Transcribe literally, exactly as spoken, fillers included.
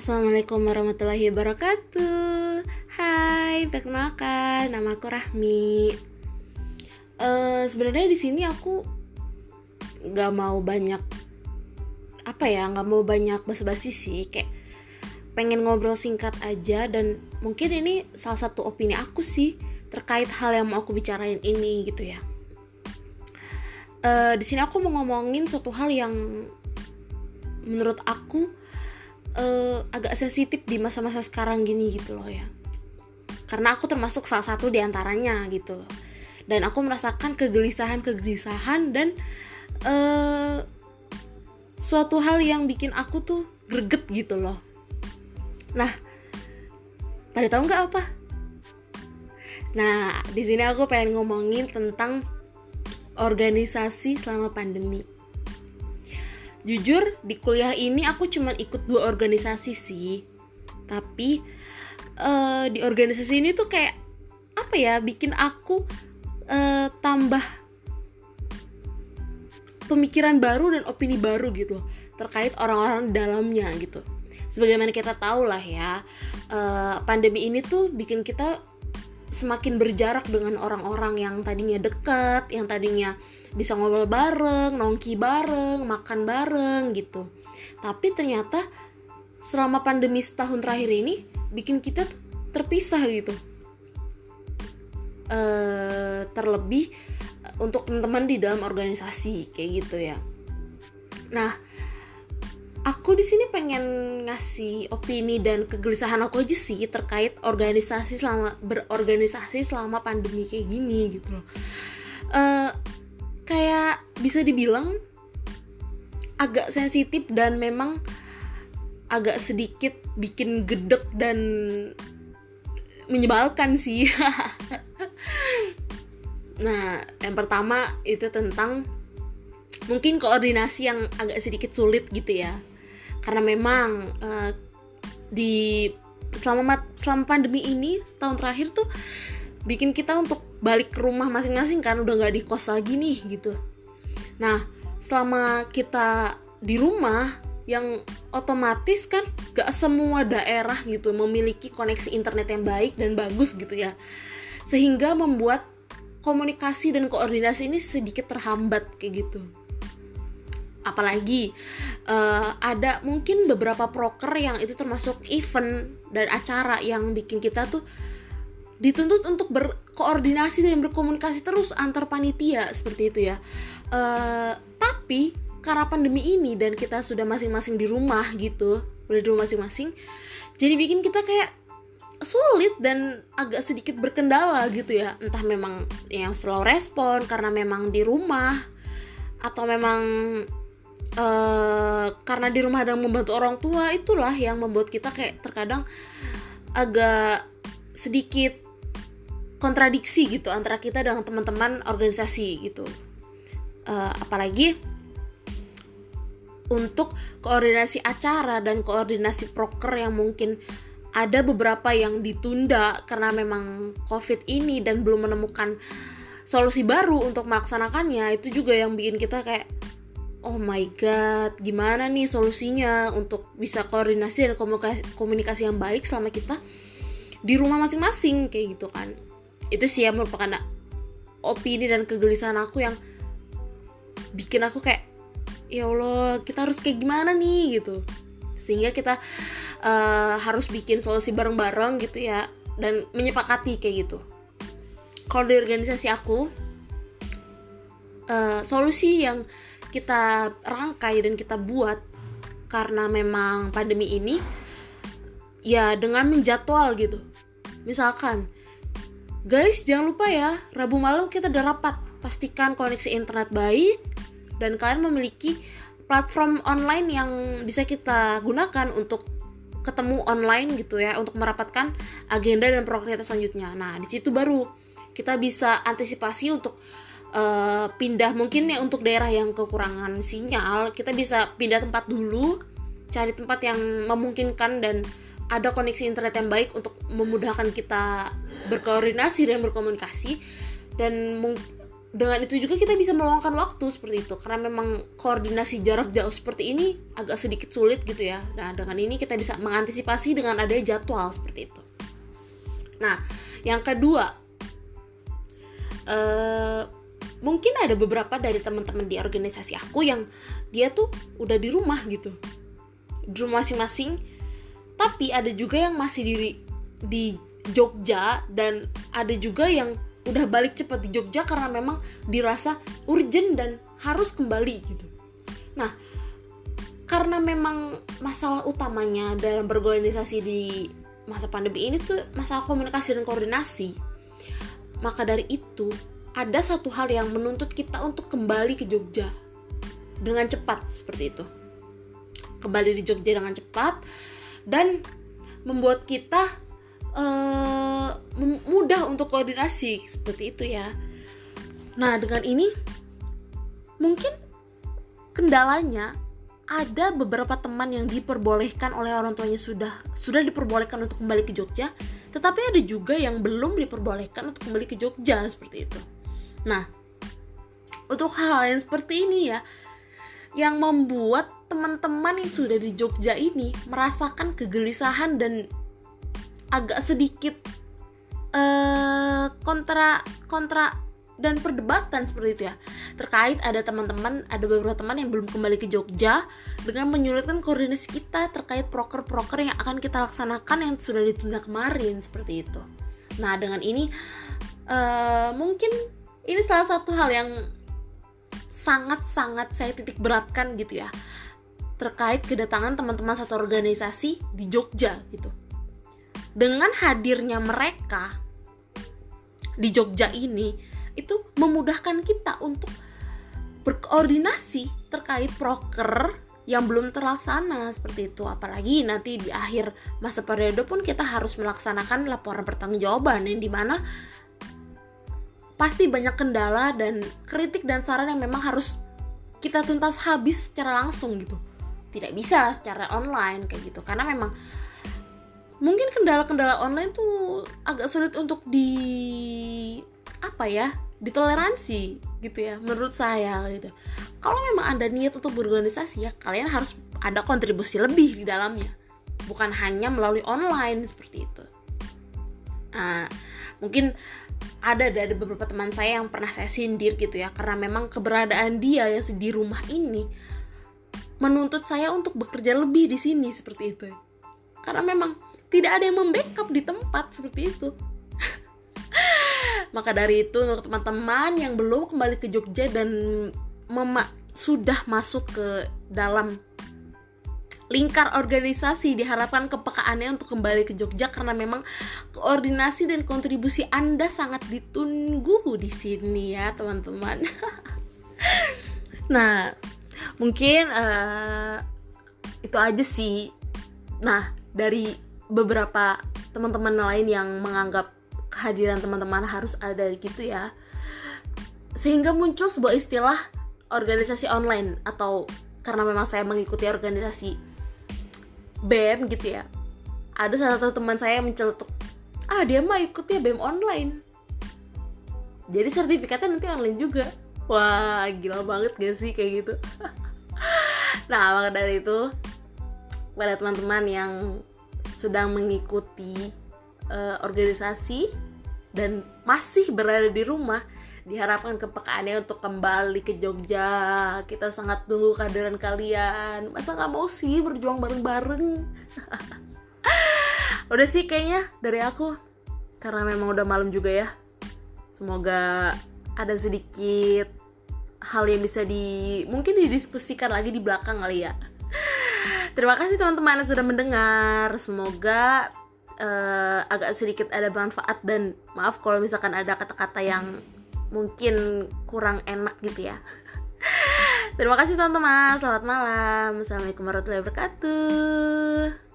Assalamualaikum warahmatullahi wabarakatuh. Hai, perkenalkan, nama aku Rahmi. Uh, sebenarnya di sini aku nggak mau banyak apa ya, nggak mau banyak basa-basi sih, kayak pengen ngobrol singkat aja, dan mungkin ini salah satu opini aku sih terkait hal yang mau aku bicarain ini gitu ya. Uh, di sini aku mau ngomongin suatu hal yang menurut aku Uh, agak sensitif di masa-masa sekarang gini gitu loh ya, karena aku termasuk salah satu diantaranya gitu, dan aku merasakan kegelisahan-kegelisahan dan uh, suatu hal yang bikin aku tuh greget gitu loh. Nah, pada tahu nggak apa? Nah, di sini aku pengen ngomongin tentang organisasi selama pandemi. Jujur, di kuliah ini aku cuma ikut dua organisasi sih. Tapi uh, di organisasi ini tuh kayak apa ya, bikin aku uh, tambah pemikiran baru dan opini baru gitu terkait orang-orang dalamnya gitu. Sebagaimana kita tahu lah ya, uh, pandemi ini tuh bikin kita semakin berjarak dengan orang-orang yang tadinya dekat, yang tadinya bisa ngobrol bareng, nongki bareng, makan bareng gitu. Tapi ternyata selama pandemi setahun terakhir ini bikin kita terpisah gitu. E, terlebih untuk teman-teman di dalam organisasi kayak gitu ya. Nah, aku di sini pengen ngasih opini dan kegelisahan aku aja sih terkait organisasi selama berorganisasi selama pandemi kayak gini gitu loh. Uh, kayak bisa dibilang agak sensitif dan memang agak sedikit bikin gedeg dan menyebalkan sih. Nah, yang pertama itu tentang mungkin koordinasi yang agak sedikit sulit gitu ya. Karena memang uh, di selama selama pandemi ini setahun terakhir tuh bikin kita untuk balik ke rumah masing-masing kan, udah nggak di kos lagi nih gitu. Nah, selama kita di rumah yang otomatis kan nggak semua daerah gitu memiliki koneksi internet yang baik dan bagus gitu ya, sehingga membuat komunikasi dan koordinasi ini sedikit terhambat kayak gitu. Apalagi uh, ada mungkin beberapa proker yang itu termasuk event dan acara yang bikin kita tuh dituntut untuk berkoordinasi dan berkomunikasi terus antar panitia seperti itu ya. Uh, tapi karena pandemi ini dan kita sudah masing-masing di rumah gitu, udah di rumah masing-masing, jadi bikin kita kayak sulit dan agak sedikit berkendala gitu ya. Entah memang yang slow respon karena memang di rumah, atau memang uh, karena di rumah ada membantu orang tua, itulah yang membuat kita kayak terkadang agak sedikit kontradiksi gitu antara kita dengan teman-teman organisasi gitu. Uh, apalagi untuk koordinasi acara dan koordinasi proker yang mungkin ada beberapa yang ditunda karena memang COVID ini dan belum menemukan solusi baru untuk melaksanakannya. Itu juga yang bikin kita kayak, oh my god, gimana nih solusinya untuk bisa koordinasi dan komunikasi, komunikasi yang baik selama kita di rumah masing-masing kayak gitu kan. Itu sih yang merupakan opini dan kegelisahan aku yang bikin aku kayak, ya Allah, kita harus kayak gimana nih gitu, sehingga kita uh, harus bikin solusi bareng-bareng gitu ya, dan menyepakati kayak gitu. Kalau di organisasi aku, uh, solusi yang kita rangkai dan kita buat karena memang pandemi ini, ya dengan menjadwal gitu. Misalkan, guys jangan lupa ya, Rabu malam kita ada rapat, pastikan koneksi internet baik dan kalian memiliki platform online yang bisa kita gunakan untuk ketemu online gitu ya, untuk merapatkan agenda dan program kita selanjutnya. Nah, di situ baru kita bisa antisipasi untuk uh, pindah, mungkin ya untuk daerah yang kekurangan sinyal, kita bisa pindah tempat dulu, cari tempat yang memungkinkan dan ada koneksi internet yang baik untuk memudahkan kita berkoordinasi dan berkomunikasi. Dan mung- dengan itu juga kita bisa meluangkan waktu seperti itu, karena memang koordinasi jarak jauh seperti ini agak sedikit sulit gitu ya. Nah, dengan ini kita bisa mengantisipasi dengan adanya jadwal seperti itu. Nah, yang kedua, eh, mungkin ada beberapa dari teman-teman di organisasi aku yang dia tuh udah di rumah gitu, di rumah masing-masing, tapi ada juga yang masih di, di Jogja, dan ada juga yang udah balik cepat di Jogja karena memang dirasa urgent dan harus kembali gitu. Nah, karena memang masalah utamanya dalam berorganisasi di masa pandemi ini tuh masalah komunikasi dan koordinasi, maka dari itu ada satu hal yang menuntut kita untuk kembali ke Jogja dengan cepat seperti itu. Kembali di Jogja dengan cepat dan membuat kita Uh, mudah untuk koordinasi seperti itu ya. Nah, dengan ini mungkin kendalanya ada beberapa teman yang diperbolehkan oleh orang tuanya sudah sudah diperbolehkan untuk kembali ke Jogja, tetapi ada juga yang belum diperbolehkan untuk kembali ke Jogja seperti itu. Nah, untuk hal yang seperti ini ya, yang membuat teman-teman yang sudah di Jogja ini merasakan kegelisahan dan agak sedikit uh, kontra kontra dan perdebatan seperti itu ya, terkait ada teman-teman, ada beberapa teman yang belum kembali ke Jogja dengan menyulitkan koordinasi kita terkait proker-proker yang akan kita laksanakan yang sudah ditunda kemarin seperti itu. Nah, dengan ini uh, mungkin ini salah satu hal yang sangat-sangat saya titik beratkan gitu ya, terkait kedatangan teman-teman satu organisasi di Jogja gitu. Dengan hadirnya mereka di Jogja ini, itu memudahkan kita untuk berkoordinasi terkait proker yang belum terlaksana seperti itu. Apalagi nanti di akhir masa periode pun kita harus melaksanakan laporan pertanggungjawaban, yang dimana pasti banyak kendala dan kritik dan saran yang memang harus kita tuntas habis secara langsung gitu. Tidak bisa secara online kayak gitu, karena memang mungkin kendala-kendala online tuh agak sulit untuk di apa ya, ditoleransi gitu ya menurut saya gitu. Kalau memang Anda niat untuk berorganisasi ya, kalian harus ada kontribusi lebih di dalamnya, bukan hanya melalui online seperti itu. Nah, mungkin ada ada beberapa teman saya yang pernah saya sindir gitu ya, karena memang keberadaan dia yang di rumah ini menuntut saya untuk bekerja lebih di sini seperti itu ya. Karena memang tidak ada yang membackup di tempat seperti itu. Maka dari itu, untuk teman-teman yang belum kembali ke Jogja dan mema- sudah masuk ke dalam lingkar organisasi, diharapkan kepekaannya untuk kembali ke Jogja, karena memang koordinasi dan kontribusi Anda sangat ditunggu di sini ya teman-teman. Nah, mungkin uh, itu aja sih. Nah, dari beberapa teman-teman lain yang menganggap kehadiran teman-teman harus ada gitu ya, sehingga muncul sebuah istilah organisasi online, atau karena memang saya mengikuti organisasi B E M gitu ya, ada salah satu teman saya yang menceletuk, ah dia mah ikutnya B E M online, jadi sertifikatnya nanti online juga. Wah, gila banget gak sih kayak gitu. Nah, maka dari itu pada teman-teman yang sedang mengikuti uh, organisasi dan masih berada di rumah, diharapkan kepekaannya untuk kembali ke Jogja. Kita sangat tunggu kehadiran kalian. Masa gak mau sih berjuang bareng-bareng? Udah sih kayaknya dari aku, karena memang udah malam juga ya. Semoga ada sedikit hal yang bisa di mungkin didiskusikan lagi di belakang kali ya. Terima kasih teman-teman yang sudah mendengar. Semoga uh, agak sedikit ada manfaat, dan maaf kalau misalkan ada kata-kata yang mungkin kurang enak gitu ya. Terima kasih teman-teman. Selamat malam. Assalamualaikum warahmatullahi wabarakatuh.